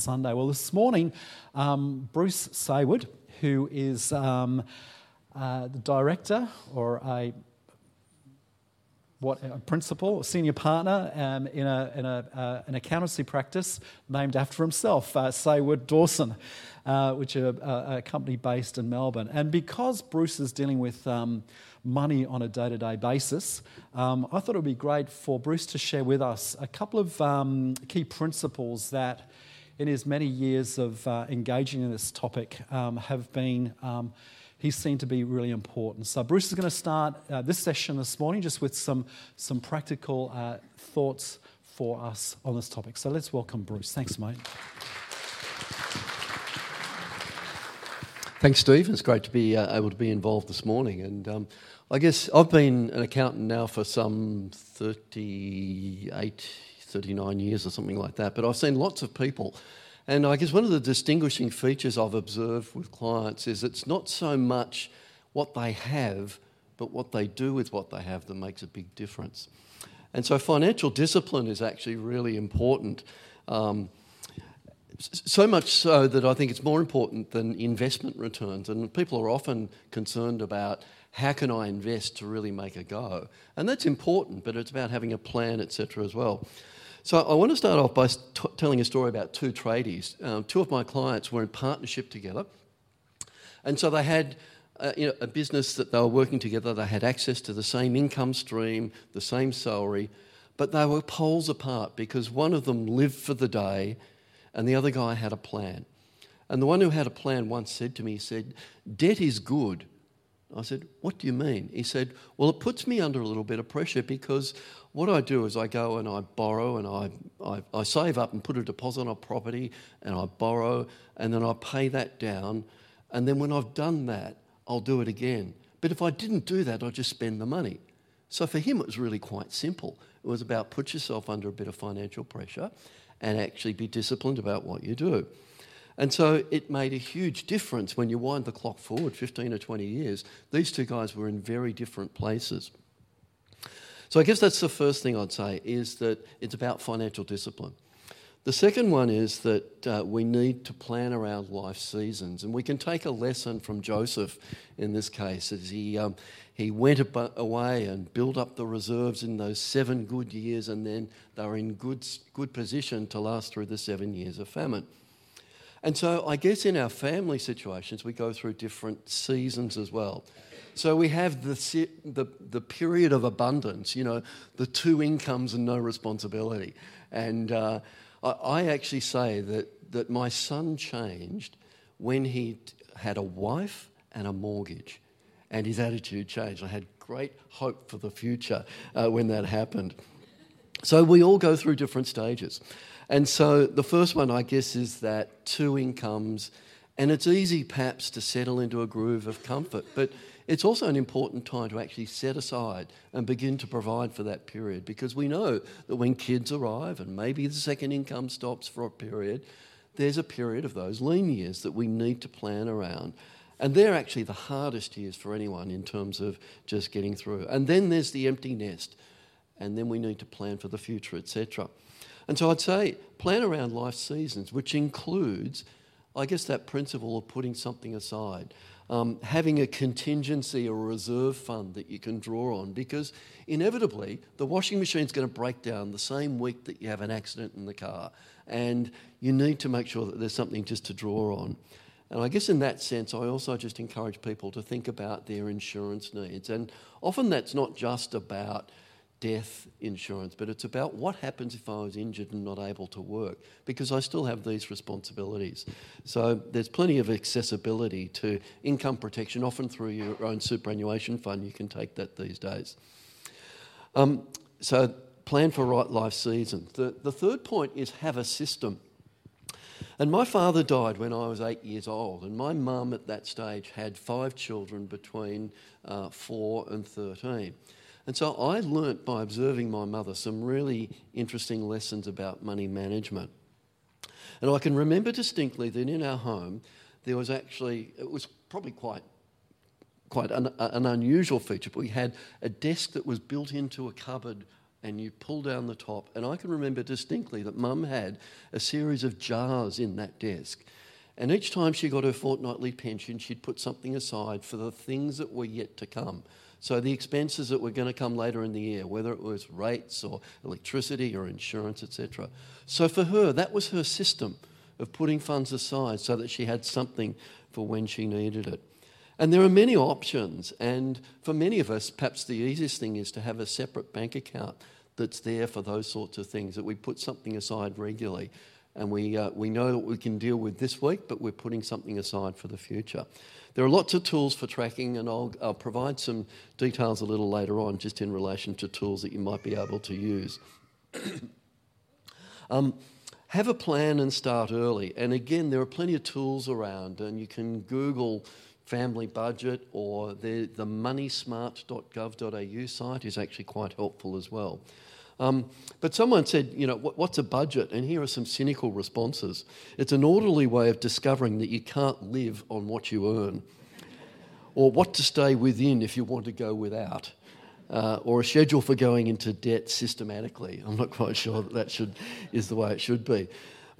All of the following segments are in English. Sunday. Well, this morning, Bruce Saywood, who is the director or a principal, a senior partner in an accountancy practice named after himself, Saywood Dawson, which is a company based in Melbourne. And because Bruce is dealing with money on a day-to-day basis, I thought it would be great for Bruce to share with us a couple of key principles that in his many years of engaging in this topic, he's seen to be really important. So Bruce is going to start this session this morning just with some practical thoughts for us on this topic. So let's welcome Bruce. Thanks, mate. Thanks, Steve. It's great to be able to be involved this morning. And I guess I've been an accountant now for some 39 years or something like that, but I've seen lots of people, and I guess one of the distinguishing features I've observed with clients is it's not so much what they have, but what they do with what they have that makes a big difference. And so financial discipline is actually really important, so much so that I think it's more important than investment returns, and people are often concerned about how can I invest to really make a go, and that's important, but it's about having a plan, etc. as well. So I want to start off by telling a story about two tradies. Two of my clients were in partnership together, and so they had a business that they were working together. They had access to the same income stream, the same salary, but they were poles apart because one of them lived for the day and the other guy had a plan. And the one who had a plan once said to me, he said, "Debt is good." I said, "What do you mean?" He said, "Well, it puts me under a little bit of pressure because what I do is I go and I borrow and I save up and put a deposit on a property and I borrow and then I pay that down, and then when I've done that, I'll do it again. But if I didn't do that, I'd just spend the money." So for him, it was really quite simple. It was about put yourself under a bit of financial pressure and actually be disciplined about what you do. And so it made a huge difference when you wind the clock forward 15 or 20 years. These two guys were in very different places. So I guess that's the first thing I'd say, is that it's about financial discipline. The second one is that we need to plan around life seasons. And we can take a lesson from Joseph in this case, as he went away and built up the reserves in those 7 good years, and then they were in good position to last through the 7 years of famine. And so I guess in our family situations, we go through different seasons as well. So we have the period of abundance, the 2 incomes and no responsibility. And I actually say that my son changed when he had a wife and a mortgage, and his attitude changed. I had great hope for the future when that happened. So we all go through different stages. And so the first one, I guess, is that 2 incomes, and it's easy perhaps to settle into a groove of comfort, but it's also an important time to actually set aside and begin to provide for that period, because we know that when kids arrive and maybe the second income stops for a period, there's a period of those lean years that we need to plan around. And they're actually the hardest years for anyone in terms of just getting through. And then there's the empty nest, and then we need to plan for the future, etc. And so I'd say plan around life seasons, which includes, I guess, that principle of putting something aside, having a contingency or a reserve fund that you can draw on, because inevitably the washing machine's going to break down the same week that you have an accident in the car, and you need to make sure that there's something just to draw on. And I guess in that sense, I also just encourage people to think about their insurance needs. And often that's not just about death insurance, but it's about what happens if I was injured and not able to work, because I still have these responsibilities. So there's plenty of accessibility to income protection, often through your own superannuation fund. You can take that these days. So plan for right life season. The third point is have a system. And my father died when I was 8 years old, and my mum at that stage had 5 children between 4 and 13. And so I learnt by observing my mother some really interesting lessons about money management. And I can remember distinctly that in our home, there was actually, it was probably quite an unusual feature, but we had a desk that was built into a cupboard and you pull down the top. And I can remember distinctly that Mum had a series of jars in that desk. And each time she got her fortnightly pension, she'd put something aside for the things that were yet to come. So the expenses that were going to come later in the year, whether it was rates or electricity or insurance, etc. So for her, that was her system of putting funds aside so that she had something for when she needed it. And there are many options, and for many of us, perhaps the easiest thing is to have a separate bank account that's there for those sorts of things, that we put something aside regularly. And we know that we can deal with this week, but we're putting something aside for the future. There are lots of tools for tracking, and I'll provide some details a little later on just in relation to tools that you might be able to use. Have a plan and start early. And again, there are plenty of tools around, and you can Google family budget, or the moneysmart.gov.au site is actually quite helpful as well. But someone said, you know, what's a budget? And here are some cynical responses. It's an orderly way of discovering that you can't live on what you earn, or what to stay within if you want to go without, or a schedule for going into debt systematically. I'm not quite sure that is the way it should be.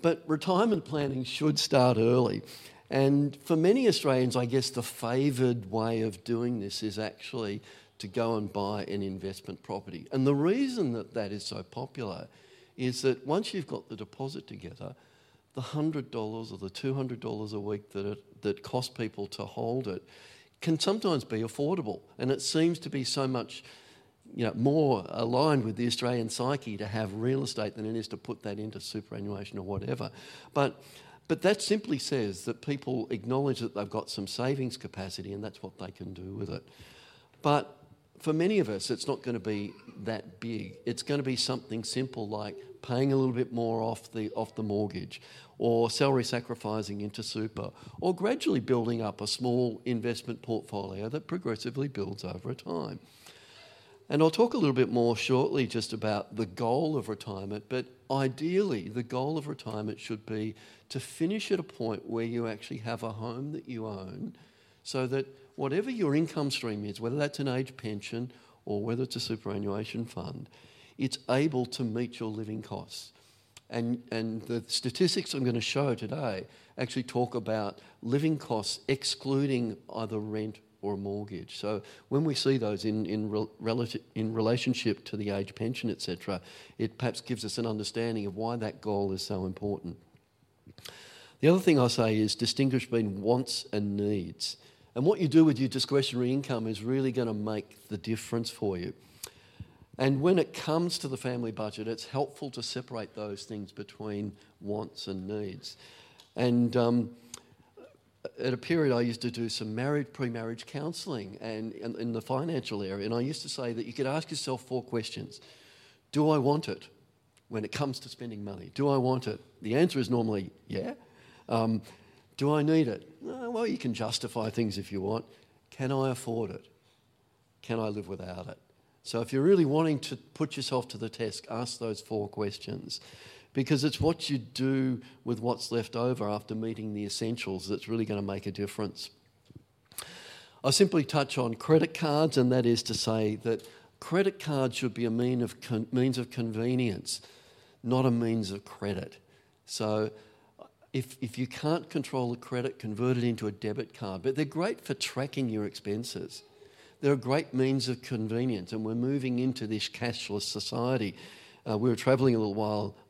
But retirement planning should start early. And for many Australians, I guess the favoured way of doing this is actually to go and buy an investment property. And the reason that that is so popular is that once you've got the deposit together, the $100 or the $200 a week that cost people to hold it can sometimes be affordable. And it seems to be so much, you know, more aligned with the Australian psyche to have real estate than it is to put that into superannuation or whatever. But that simply says that people acknowledge that they've got some savings capacity, and that's what they can do with it. But for many of us, it's not going to be that big. It's going to be something simple like paying a little bit more off the mortgage, or salary sacrificing into super, or gradually building up a small investment portfolio that progressively builds over time. And I'll talk a little bit more shortly just about the goal of retirement, but ideally the goal of retirement should be to finish at a point where you actually have a home that you own, so that whatever your income stream is, whether that's an age pension or whether it's a superannuation fund, it's able to meet your living costs. And the statistics I'm going to show today actually talk about living costs excluding either rent or a mortgage. So when we see those in relationship to the age pension, etc., it perhaps gives us an understanding of why that goal is so important. The other thing I say is distinguish between wants and needs. And what you do with your discretionary income is really going to make the difference for you. And when it comes to the family budget, it's helpful to separate those things between wants and needs. And at a period I used to do some pre-marriage counselling and in the financial area, and I used to say that you could ask yourself 4 questions. Do I want it when it comes to spending money? Do I want it? The answer is normally, yeah. Do I need it? Oh, well, you can justify things if you want. Can I afford it? Can I live without it? So if you're really wanting to put yourself to the test, ask those 4 questions, because it's what you do with what's left over after meeting the essentials that's really going to make a difference. I simply touch on credit cards, and that is to say that credit cards should be a means of convenience, not a means of credit. So If you can't control the credit, convert it into a debit card. But they're great for tracking your expenses. They're a great means of convenience, and we're moving into this cashless society. We were travelling a little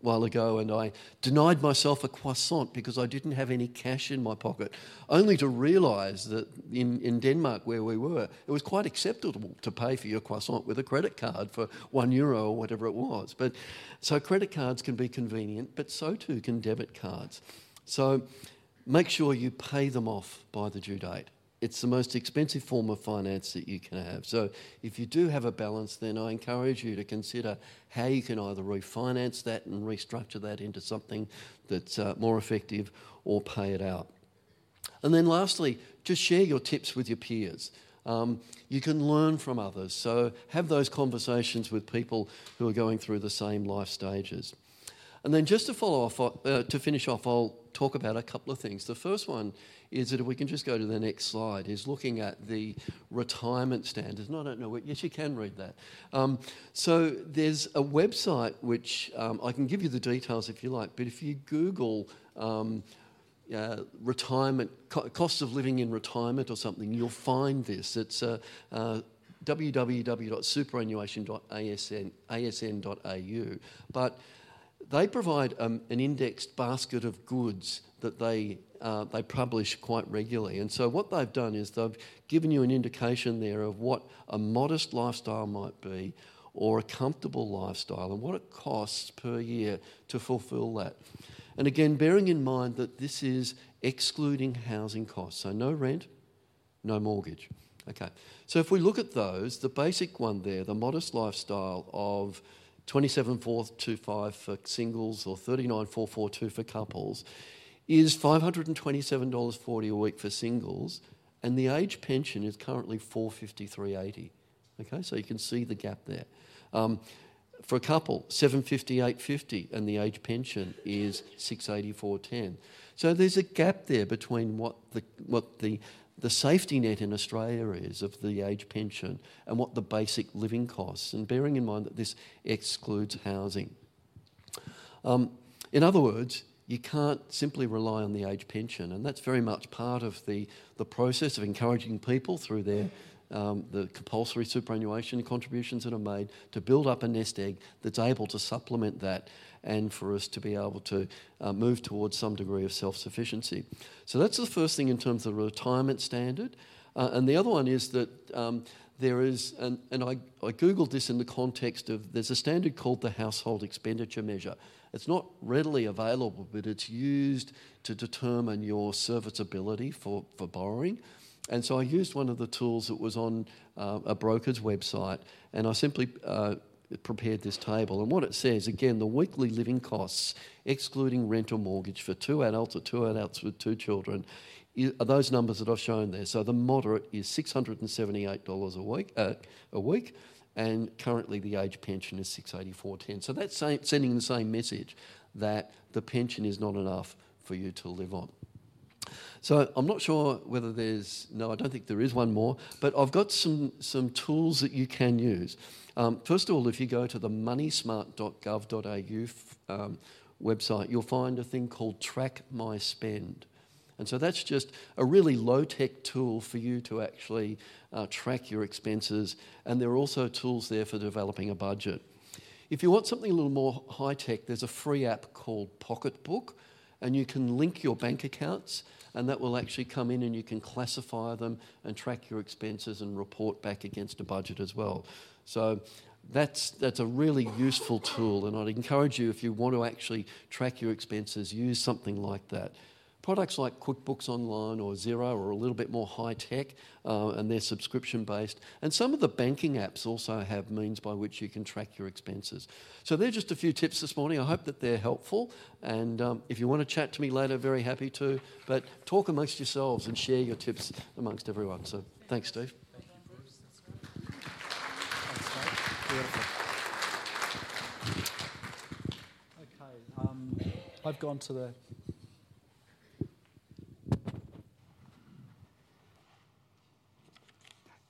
while ago, and I denied myself a croissant because I didn't have any cash in my pocket, only to realise that in Denmark, where we were, it was quite acceptable to pay for your croissant with a credit card for €1 or whatever it was. But so credit cards can be convenient, but so too can debit cards. So make sure you pay them off by the due date. It's the most expensive form of finance that you can have. So if you do have a balance, then I encourage you to consider how you can either refinance that and restructure that into something that's more effective, or pay it out. And then lastly, just share your tips with your peers. You can learn from others. So have those conversations with people who are going through the same life stages. And then just to follow off, to finish off, I'll talk about a couple of things. The first one is that if we can just go to the next slide, is looking at the retirement standards. And I don't know, yes, you can read that. So there's a website which, I can give you the details if you like, but if you Google retirement, cost of living in retirement or something, you'll find this. It's www.superannuation.asn.au. But they provide an indexed basket of goods that they publish quite regularly. And so what they've done is they've given you an indication there of what a modest lifestyle might be or a comfortable lifestyle and what it costs per year to fulfil that. And again, bearing in mind that this is excluding housing costs. So no rent, no mortgage. Okay. So if we look at those, the basic one there, the modest lifestyle of 27,425 for singles or 39,442 for couples, is $527.40 a week for singles, and the age pension is currently $453.80. Okay, so you can see the gap there. For a couple, $758.50, and the age pension is $684.10. So there's a gap there between what the safety net in Australia is of the age pension and what the basic living costs, and bearing in mind that this excludes housing. In other words, you can't simply rely on the age pension, and that's very much part of the process of encouraging people through their the compulsory superannuation contributions that are made to build up a nest egg that's able to supplement that and for us to be able to move towards some degree of self-sufficiency. So that's the first thing in terms of the retirement standard. And the other one is that there is, and I Googled this in the context of, there's a standard called the household expenditure measure. It's not readily available, but it's used to determine your serviceability for borrowing. And so I used one of the tools that was on a broker's website, and I simply prepared this table. And what it says, again, the weekly living costs, excluding rent or mortgage for two adults with two children, are those numbers that I've shown there. So the moderate is $678 a week, and currently the age pension is $684.10. So that's sending the same message that the pension is not enough for you to live on. So I'm not sure whether I don't think there is one more, but I've got some tools that you can use. First of all, if you go to the moneysmart.gov.au website, you'll find a thing called Track My Spend. And so that's just a really low-tech tool for you to actually track your expenses, and there are also tools there for developing a budget. If you want something a little more high-tech, there's a free app called Pocketbook, and you can link your bank accounts, and that will actually come in and you can classify them and track your expenses and report back against a budget as well. So that's a really useful tool, and I'd encourage you, if you want to actually track your expenses, use something like that. Products like QuickBooks Online or Xero are a little bit more high-tech, and they're subscription-based. And some of the banking apps also have means by which you can track your expenses. So they're just a few tips this morning. I hope that they're helpful. And if you want to chat to me later, very happy to. But talk amongst yourselves and share your tips amongst everyone. So thanks, Steve. Thank you, Bruce. Thanks, Nate. Beautiful. Okay. I've gone to the...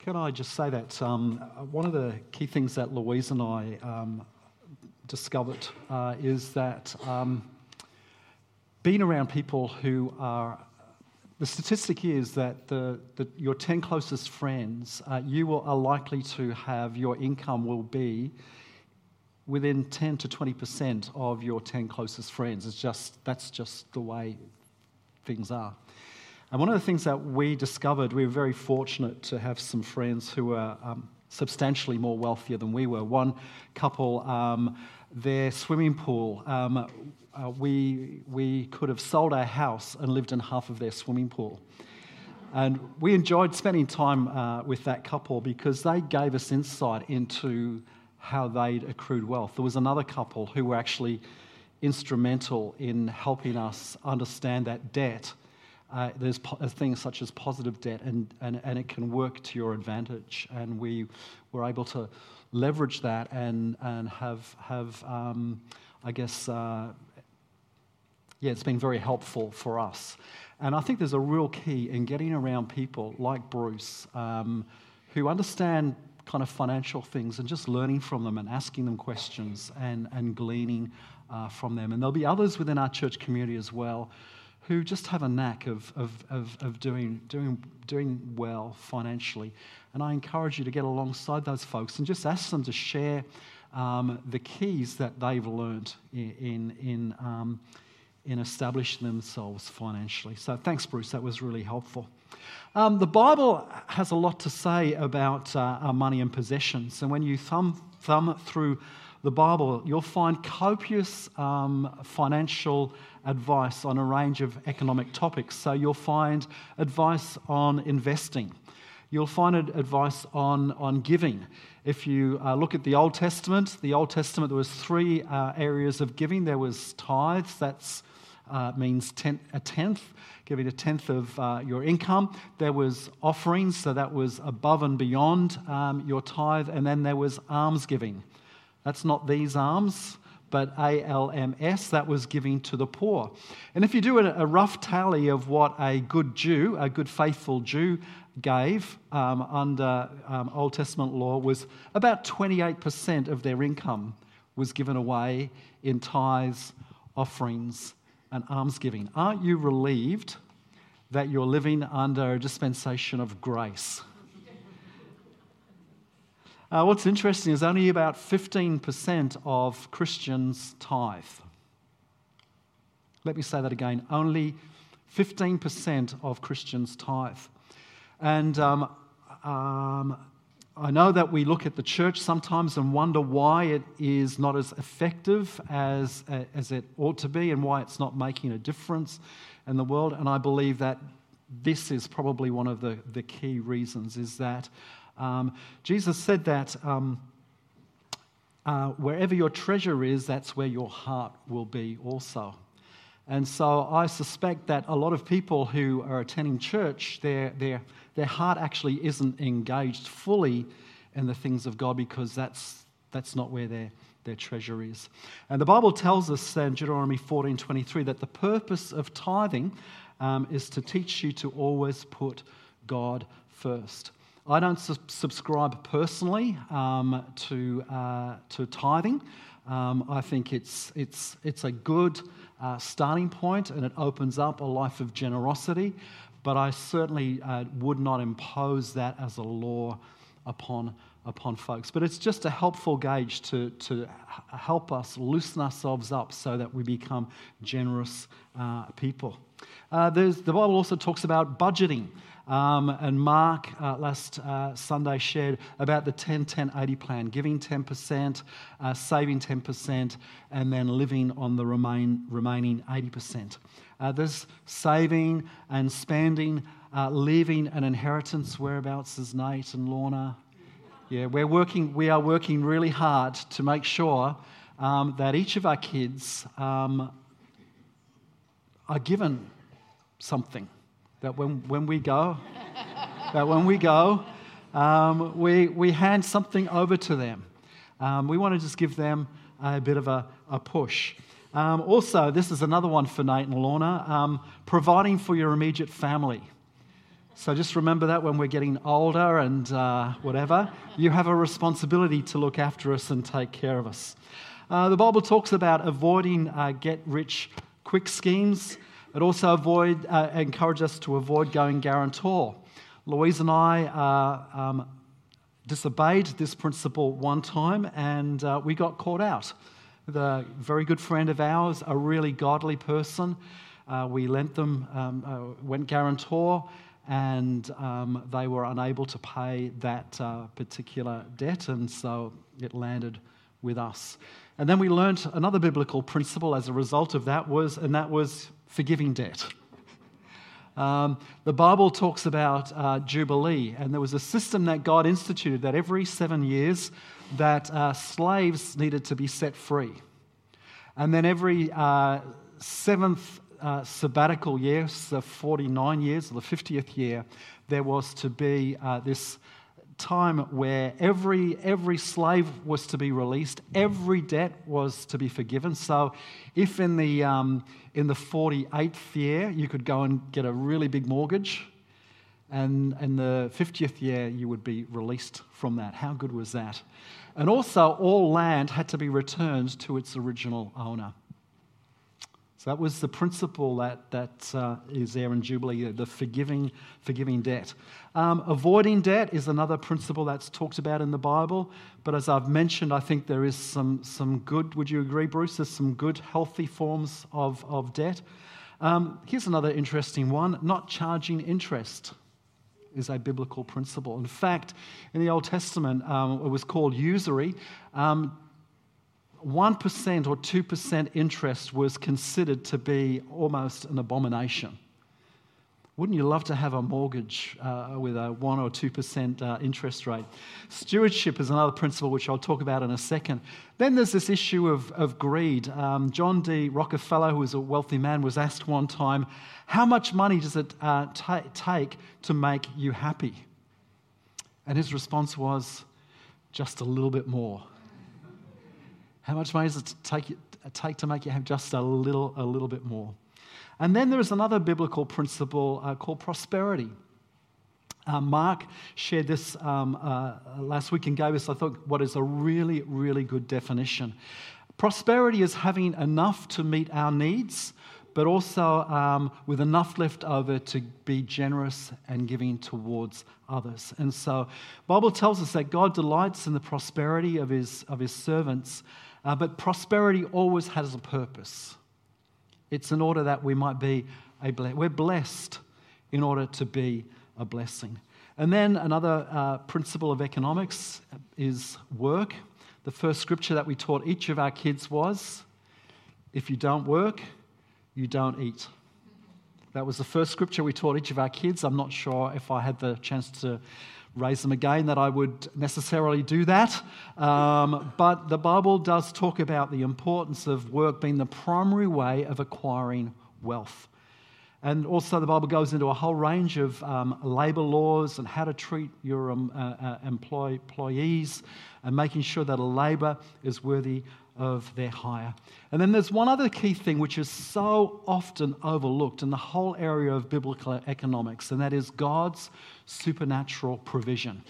Can I just say that one of the key things that Louise and I discovered is that being around people who are... The statistic is that your 10 closest friends, are likely to have your income will be within 10 to 20% of your 10 closest friends. That's just the way things are. And one of the things that we discovered, we were very fortunate to have some friends who were substantially more wealthier than we were. One couple, their swimming pool, we could have sold our house and lived in half of their swimming pool. And we enjoyed spending time with that couple because they gave us insight into how they'd accrued wealth. There was another couple who were actually instrumental in helping us understand that debt. There's things such as positive debt, and it can work to your advantage. And we were able to leverage that and have I guess, yeah, it's been very helpful for us. And I think there's a real key in getting around people like Bruce who understand kind of financial things and just learning from them and asking them questions and gleaning from them. And there'll be others within our church community as well who just have a knack of doing well financially. And I encourage you to get alongside those folks and just ask them to share the keys that they've learned in establishing themselves financially. So thanks, Bruce. That was really helpful. The Bible has a lot to say about our money and possessions. And when you thumb through the Bible, you'll find copious financial advice on a range of economic topics. So you'll find advice on investing. You'll find advice on giving. If you look at the Old Testament, there was three areas of giving. There was tithes, that means a tenth, giving a tenth of your income. There was offerings, so that was above and beyond your tithe. And then there was almsgiving. That's not these alms, but ALMS, that was giving to the poor. And if you do a rough tally of what a good faithful Jew gave under Old Testament law, was about 28% of their income was given away in tithes, offerings, and almsgiving. Aren't you relieved that you're living under a dispensation of grace? What's interesting is only about 15% of Christians tithe. Let me say that again. Only 15% of Christians tithe. And I know that we look at the church sometimes and wonder why it is not as effective as it ought to be and why it's not making a difference in the world. And I believe that this is probably one of the key reasons, is that Jesus said that wherever your treasure is, that's where your heart will be also. And so I suspect that a lot of people who are attending church, their heart actually isn't engaged fully in the things of God, because that's not where their treasure is. And the Bible tells us in Deuteronomy 14:23 that the purpose of tithing is to teach you to always put God first. I don't subscribe personally to tithing. I think it's a good starting point, and it opens up a life of generosity. But I certainly would not impose that as a law upon folks. But it's just a helpful gauge to help us loosen ourselves up so that we become generous people. The Bible also talks about budgeting. And Mark last Sunday shared about the 10-10-80 plan, giving 10%, saving 10%, and then living on the remaining 80%. There's saving and spending, leaving an inheritance. Whereabouts is Nate and Lorna? Yeah, we are working really hard to make sure that each of our kids are given something. That when we go, we hand something over to them. We want to just give them a bit of a push. Also, this is another one for Nate and Lorna, providing for your immediate family. So just remember that when we're getting older and whatever, you have a responsibility to look after us and take care of us. The Bible talks about avoiding get-rich-quick schemes. It also encourages us to avoid going guarantor. Louise and I disobeyed this principle one time, and we got caught out. The very good friend of ours, a really godly person, we lent them, went guarantor, and they were unable to pay that particular debt, and so it landed with us. And then we learnt another biblical principle as a result of that, was forgiving debt. The Bible talks about Jubilee, and there was a system that God instituted that every 7 years that slaves needed to be set free. And then every seventh sabbatical year, so 49 years or the 50th year, there was to be this time where every slave was to be released, every debt was to be forgiven. So if in the 48th year you could go and get a really big mortgage, and in the 50th year you would be released from that. How good was that? And also all land had to be returned to its original owner. So that was the principle that is there in Jubilee, the forgiving debt. Avoiding debt is another principle that's talked about in the Bible. But as I've mentioned, I think there is some good, would you agree, Bruce? There's some good, healthy forms of debt. Here's another interesting one. Not charging interest is a biblical principle. In fact, in the Old Testament, it was called usury. 1% or 2% interest was considered to be almost an abomination. Wouldn't you love to have a mortgage with a 1% or 2% interest rate? Stewardship is another principle which I'll talk about in a second. Then there's this issue of greed. John D. Rockefeller, who was a wealthy man, was asked one time, how much money does it take to make you happy? And his response was, just a little bit more. How much money does it take to make you have just a little bit more? And then there is another biblical principle called prosperity. Mark shared this last week and gave us, I thought, what is a really, really good definition. Prosperity is having enough to meet our needs, but also with enough left over to be generous and giving towards others. And so the Bible tells us that God delights in the prosperity of his servants, but prosperity always has a purpose. It's in order that we might be we're blessed in order to be a blessing. And then another principle of economics is work. The first scripture that we taught each of our kids was, if you don't work, you don't eat. That was the first scripture we taught each of our kids. I'm not sure if I had the chance to raise them again that I would necessarily do that. But the Bible does talk about the importance of work being the primary way of acquiring wealth. And also the Bible goes into a whole range of labour laws and how to treat your employees and making sure that a labour is worthy of their hire. And then there's one other key thing which is so often overlooked in the whole area of biblical economics, and that is God's supernatural provision,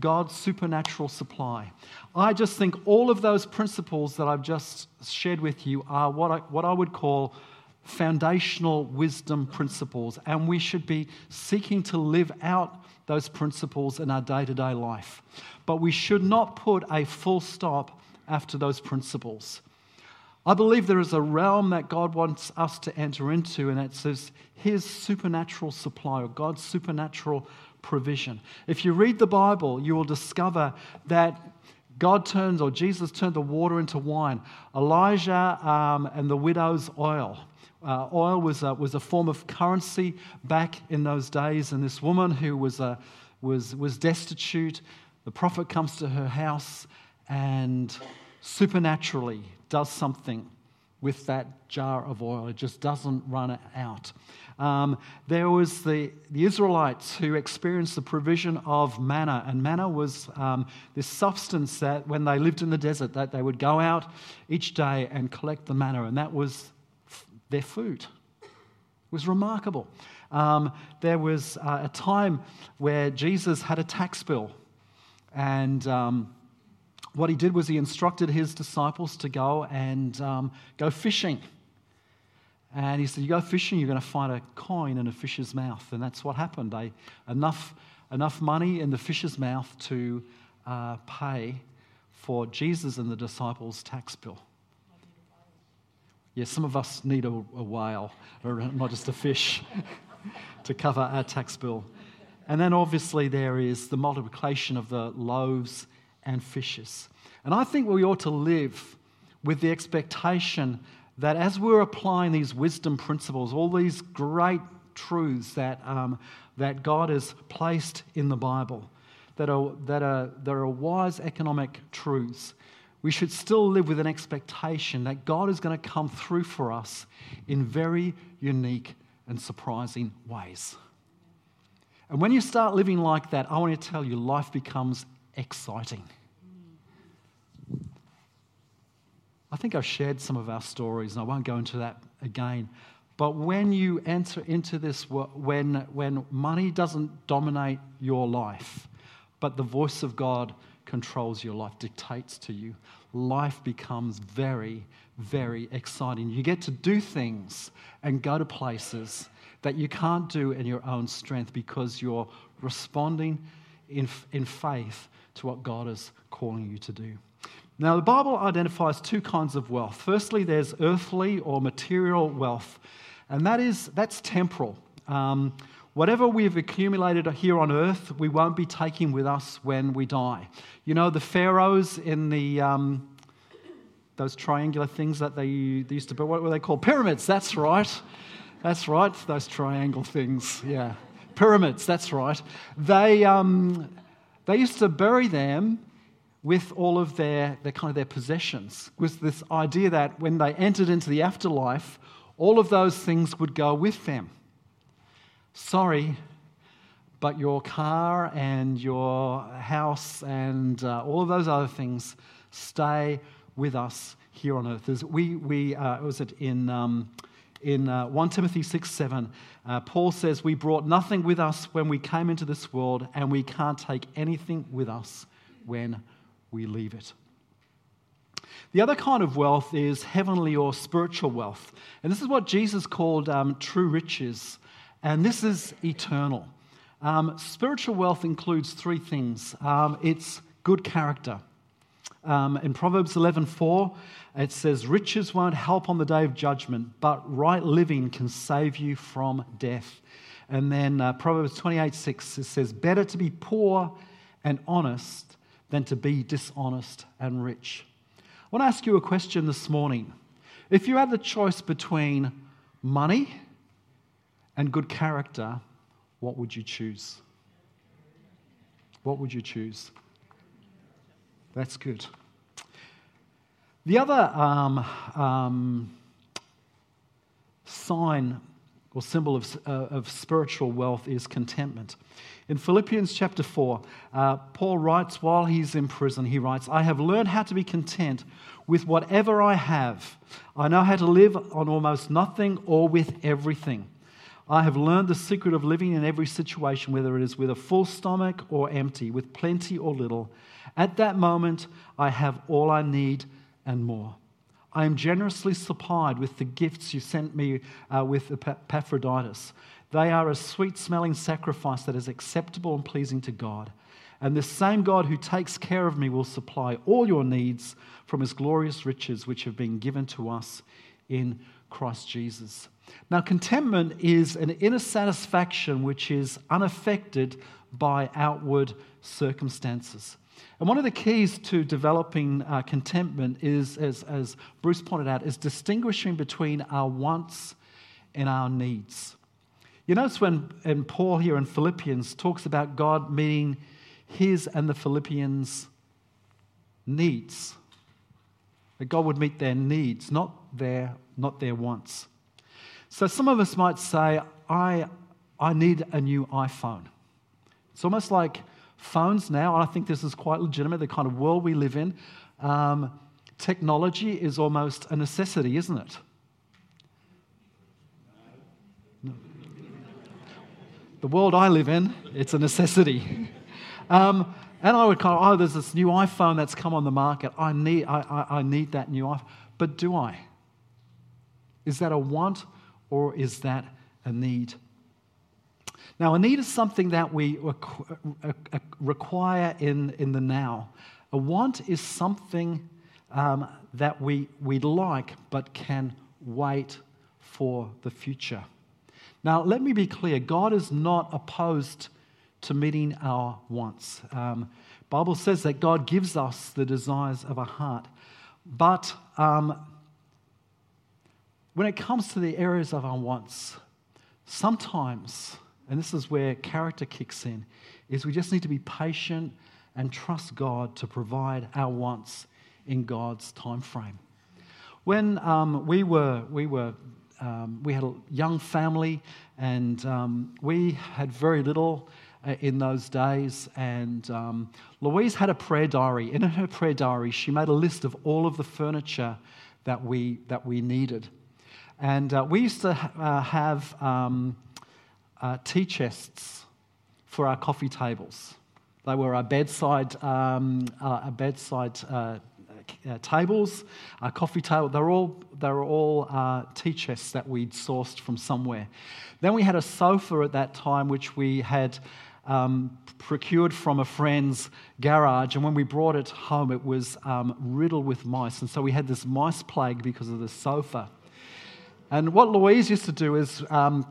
God's supernatural supply. I just think all of those principles that I've just shared with you are what I would call foundational wisdom principles, and we should be seeking to live out those principles in our day-to-day life. But we should not put a full stop after those principles. I believe there is a realm that God wants us to enter into, and it says his supernatural supply, or God's supernatural provision. If you read the Bible, you will discover that Jesus turned the water into wine. Elijah and the widow's oil. Oil was a form of currency back in those days, and this woman who was destitute, the prophet comes to her house and supernaturally does something with that jar of oil. It just doesn't run out. There was the Israelites who experienced the provision of manna, and manna was this substance that when they lived in the desert, that they would go out each day and collect the manna, and that was their food. It was remarkable. There was a time where Jesus had a tax bill, and what he did was he instructed his disciples to go and go fishing. And he said, you go fishing, you're going to find a coin in a fish's mouth. And that's what happened. Enough money in the fish's mouth to pay for Jesus and the disciples' tax bill. Yes, some of us need a whale, or not just a fish, to cover our tax bill. And then obviously there is the multiplication of the loaves and fishes. And I think we ought to live with the expectation that as we're applying these wisdom principles, all these great truths that God has placed in the Bible, that are wise economic truths, we should still live with an expectation that God is going to come through for us in very unique and surprising ways. And when you start living like that, I want to tell you, life becomes exciting. I think I've shared some of our stories, and I won't go into that again. But when you enter into this, when money doesn't dominate your life, but the voice of God controls your life, dictates to you, life becomes very, very exciting. You get to do things and go to places that you can't do in your own strength because you're responding in faith to what God is calling you to do. Now, the Bible identifies two kinds of wealth. Firstly, there's earthly or material wealth, and that's temporal. Whatever we've accumulated here on earth, we won't be taking with us when we die. You know, the pharaohs in the those triangular things that they used to build, what were they called? Pyramids, that's right. That's right, those triangle things, yeah. Pyramids, that's right. They used to bury them with all of their possessions, with this idea that when they entered into the afterlife, all of those things would go with them. Sorry, but your car and your house and all of those other things stay with us here on earth. As in 1 Timothy 6:7, Paul says, "We brought nothing with us when we came into this world, and we can't take anything with us when we leave it." The other kind of wealth is heavenly or spiritual wealth. And this is what Jesus called true riches. And this is eternal. Spiritual wealth includes three things. It's good character. In Proverbs 11:4, it says, "Riches won't help on the day of judgment, but right living can save you from death." And then Proverbs 28:6, it says, "Better to be poor and honest than to be dishonest and rich." I want to ask you a question this morning. If you had the choice between money and good character, what would you choose? What would you choose? That's good. The other sign or symbol of spiritual wealth is contentment. In Philippians chapter 4, Paul writes, while he's in prison, he writes, "I have learned how to be content with whatever I have. I know how to live on almost nothing or with everything. I have learned the secret of living in every situation, whether it is with a full stomach or empty, with plenty or little. At that moment, I have all I need and more. I am generously supplied with the gifts you sent me with Epaphroditus. They are a sweet-smelling sacrifice that is acceptable and pleasing to God. And this same God who takes care of me will supply all your needs from his glorious riches which have been given to us in Christ Jesus." Now, contentment is an inner satisfaction which is unaffected by outward circumstances. And one of the keys to developing contentment is, as Bruce pointed out, is distinguishing between our wants and our needs. You notice when Paul here in Philippians talks about God meeting his and the Philippians' needs. That God would meet their needs, not their wants. So some of us might say, I need a new iPhone. It's almost like phones now, and I think this is quite legitimate, the kind of world we live in. Technology is almost a necessity, isn't it? The world I live in, it's a necessity. And I would kind of, there's this new iPhone that's come on the market. I need that new iPhone. But do I? Is that a want or is that a need? Now, a need is something that we require in the now. A want is something that we'd like but can wait for the future. Now, let me be clear. God is not opposed to meeting our wants. Bible says that God gives us the desires of our heart. But when it comes to the areas of our wants, sometimes, and this is where character kicks in, is we just need to be patient and trust God to provide our wants in God's time frame. When we were we had a young family, and we had very little in those days. And Louise had a prayer diary, and in her prayer diary, she made a list of all of the furniture that we needed. And we used to have tea chests for our coffee tables. They were our bedside tables, our coffee table. They were all tea chests that we'd sourced from somewhere. Then we had a sofa at that time, which we had procured from a friend's garage, and when we brought it home, it was riddled with mice, and so we had this mice plague because of the sofa. And what Louise used to do is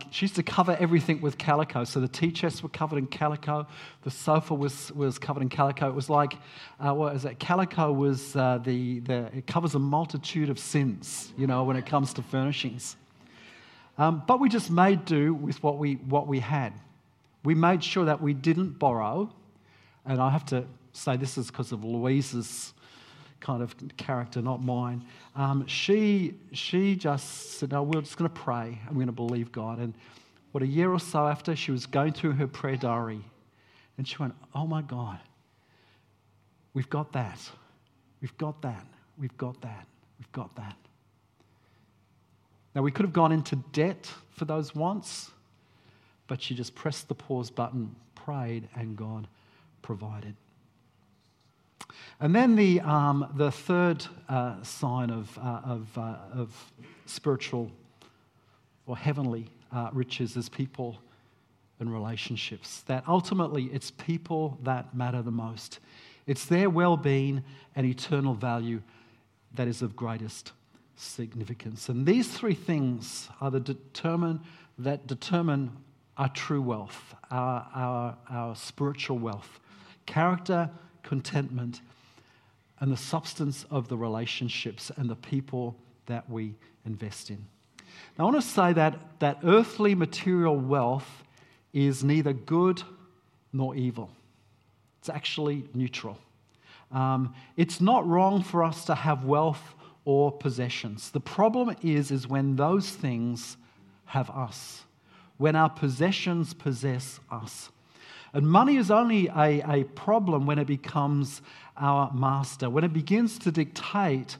she used to cover everything with calico. So the tea chests were covered in calico. The sofa was covered in calico. It was like, what is that? Calico was it covers a multitude of sins, you know, when it comes to furnishings. But we just made do with what we had. We made sure that we didn't borrow. And I have to say this is because of Louise's kind of character, not mine. She just said, no, we're just going to pray and we're going to believe God. And what, a year or so after, she was going through her prayer diary and she went, oh my God, we've got that. We've got that. We've got that. We've got that. Now, we could have gone into debt for those wants, but she just pressed the pause button, prayed, and God provided. And then the third sign of spiritual or heavenly riches is people and relationships. That ultimately it's people that matter the most. It's their well-being and eternal value that is of greatest significance. And these three things are that determine our true wealth, our spiritual wealth: character, contentment, and the substance of the relationships and the people that we invest in. Now, I want to say that earthly material wealth is neither good nor evil. It's actually neutral. It's not wrong for us to have wealth or possessions. The problem is when those things have us, when our possessions possess us. And money is only a problem when it becomes our master, when it begins to dictate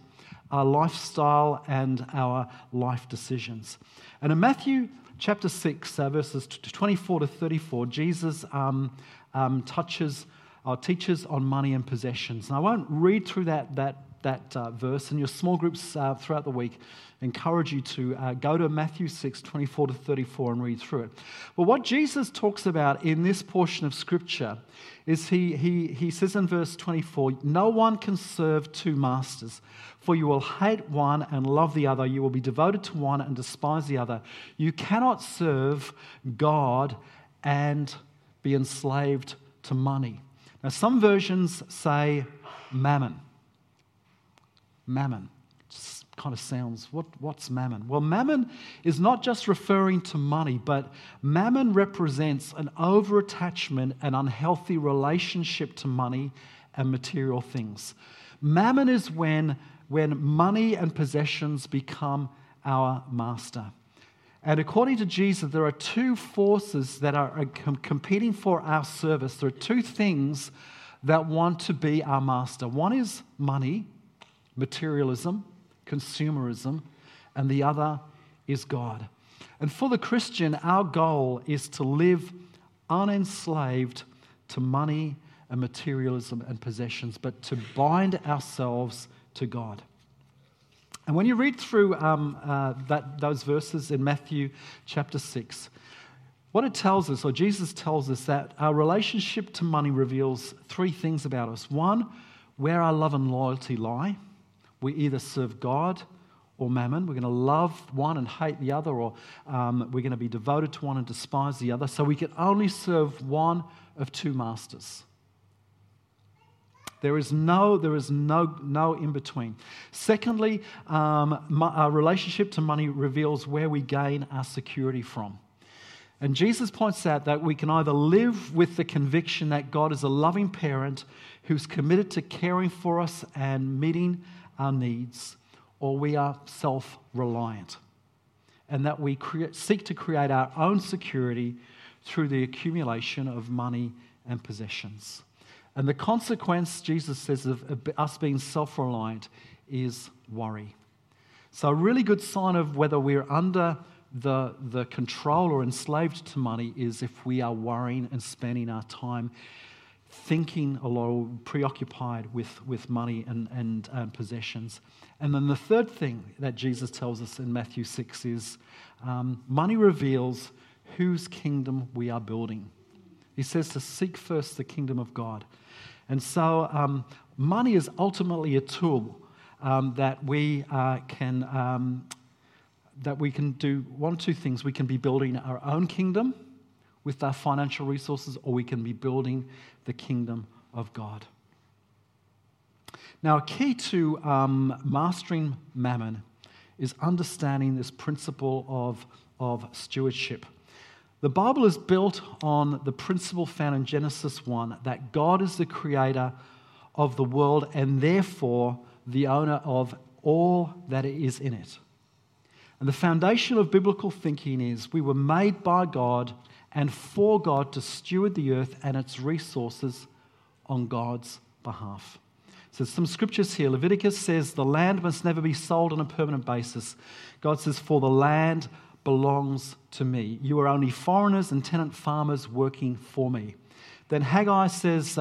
our lifestyle and our life decisions. And in Matthew chapter 6, verses 24 to 34, Jesus teaches on money and possessions. And I won't read through that verse, and your small groups throughout the week encourage you to go to Matthew 6, 24 to 34 and read through it. But what Jesus talks about in this portion of Scripture is he says in verse 24, "No one can serve two masters, for you will hate one and love the other. You will be devoted to one and despise the other. You cannot serve God and be enslaved to money." Now, some versions say Mammon. Mammon. Just kind of sounds, what's Mammon? Well, Mammon is not just referring to money, but Mammon represents an overattachment and unhealthy relationship to money and material things. Mammon is when money and possessions become our master. And according to Jesus, there are two forces that are competing for our service. There are two things that want to be our master. One is money, materialism, consumerism, and the other is God. And for the Christian, our goal is to live unenslaved to money and materialism and possessions, but to bind ourselves to God. And when you read through those verses in Matthew chapter 6, what it tells us, or Jesus tells us, that our relationship to money reveals three things about us. One, where our love and loyalty lie. We either serve God or Mammon. We're going to love one and hate the other, or we're going to be devoted to one and despise the other. So we can only serve one of two masters. There is no in between. Secondly, our relationship to money reveals where we gain our security from. And Jesus points out that we can either live with the conviction that God is a loving parent who's committed to caring for us and meeting our needs, or we are self-reliant. and that we seek to create our own security through the accumulation of money and possessions. And the consequence, Jesus says, of us being self-reliant is worry. So a really good sign of whether we're under the control or enslaved to money is if we are worrying and spending our time thinking a lot, preoccupied with money and possessions. And then the third thing that Jesus tells us in Matthew 6 is money reveals whose kingdom we are building. He says to seek first the kingdom of God. And so money is ultimately a tool that we can do one of two things. We can be building our own kingdom with our financial resources, or we can be building the kingdom of God. Now, a key to mastering Mammon is understanding this principle of stewardship. The Bible is built on the principle found in Genesis 1 that God is the creator of the world and therefore the owner of all that is in it. And the foundation of biblical thinking is we were made by God and for God to steward the earth and its resources on God's behalf. So some scriptures here. Leviticus says the land must never be sold on a permanent basis. God says, for the land belongs to me. You are only foreigners and tenant farmers working for me. Then Haggai says,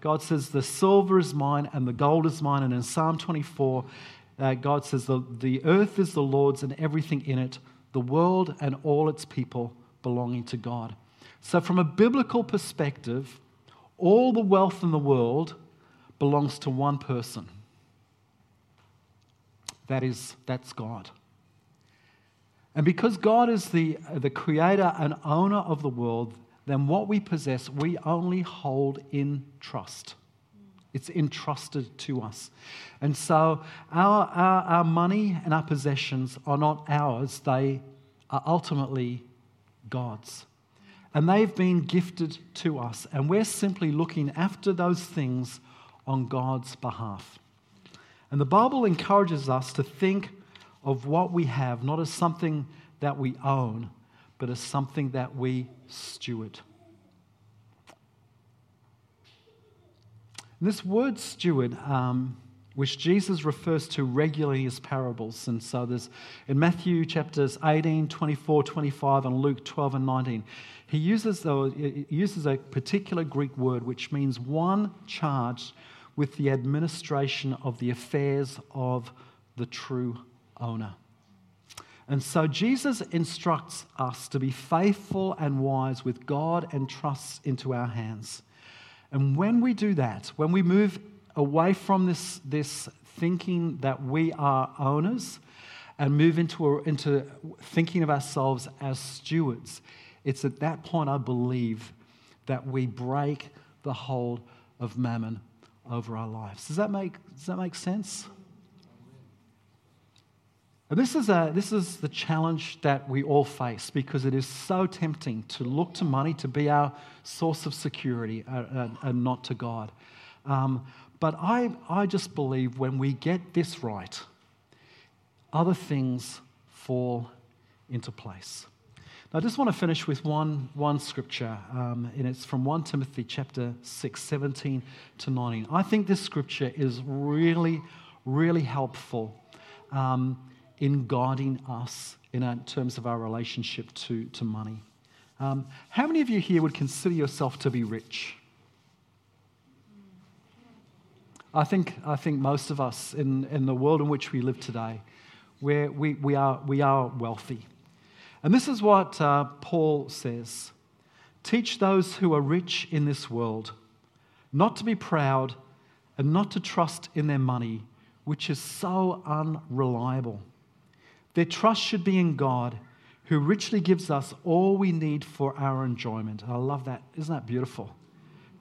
God says, the silver is mine and the gold is mine. And in Psalm 24, God says, the earth is the Lord's and everything in it, the world and all its people belonging to God. So from a biblical perspective, all the wealth in the world belongs to one person. That's God. And because God is the creator and owner of the world, then what we possess, we only hold in trust. It's entrusted to us. And so our money and our possessions are not ours. They are ultimately God's. And they've been gifted to us. And we're simply looking after those things on God's behalf. And the Bible encourages us to think of what we have, not as something that we own, but as something that we steward. And this word steward, which Jesus refers to regularly in his parables, and so there's in Matthew chapters 18, 24, 25, and Luke 12 and 19, he uses a particular Greek word which means one charged with the administration of the affairs of the true owner. And so Jesus instructs us to be faithful and wise with God and trusts into our hands. And when we do that, when we move away from this thinking that we are owners and move into thinking of ourselves as stewards, it's at that point, I believe, that we break the hold of Mammon over our lives. Does that make sense? And this is the challenge that we all face, because it is so tempting to look to money to be our source of security and not to God. But I just believe when we get this right, other things fall into place. Now, I just want to finish with one scripture, and it's from 1 Timothy chapter 6, 17 to 19. I think this scripture is really, really helpful in guiding us in terms of our relationship to money. How many of you here would consider yourself to be rich? I think most of us in the world in which we live today, where we are wealthy. And this is what Paul says. Teach those who are rich in this world not to be proud and not to trust in their money, which is so unreliable. Their trust should be in God, who richly gives us all we need for our enjoyment. I love that. Isn't that beautiful?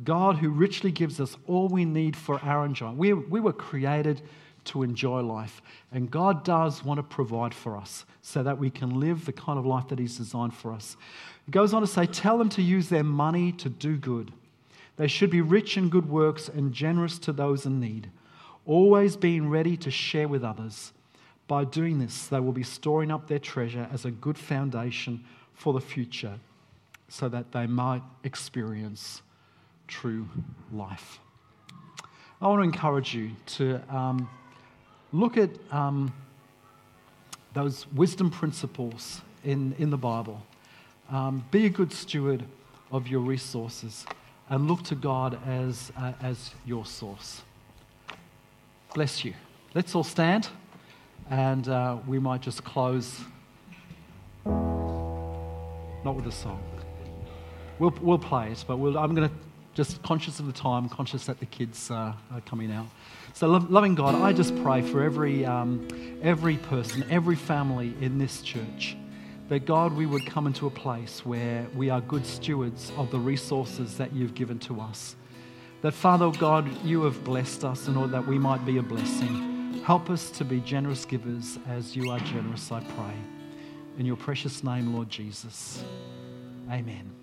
God, who richly gives us all we need for our enjoyment. We were created to enjoy life, and God does want to provide for us so that we can live the kind of life that He's designed for us. He goes on to say, tell them to use their money to do good. They should be rich in good works and generous to those in need, always being ready to share with others. By doing this, they will be storing up their treasure as a good foundation for the future, so that they might experience true life. I want to encourage you to look at those wisdom principles in the Bible. Be a good steward of your resources and look to God as your source. Bless you. Let's all stand, and we might just close, not with a song. We'll play it, but I'm going to, just conscious of the time, conscious that the kids are coming out. So loving God, I just pray for every person, every family in this church, that God, we would come into a place where we are good stewards of the resources that you've given to us. That Father God, you have blessed us in order that we might be a blessing. Help us to be generous givers as you are generous, I pray. In your precious name, Lord Jesus. Amen.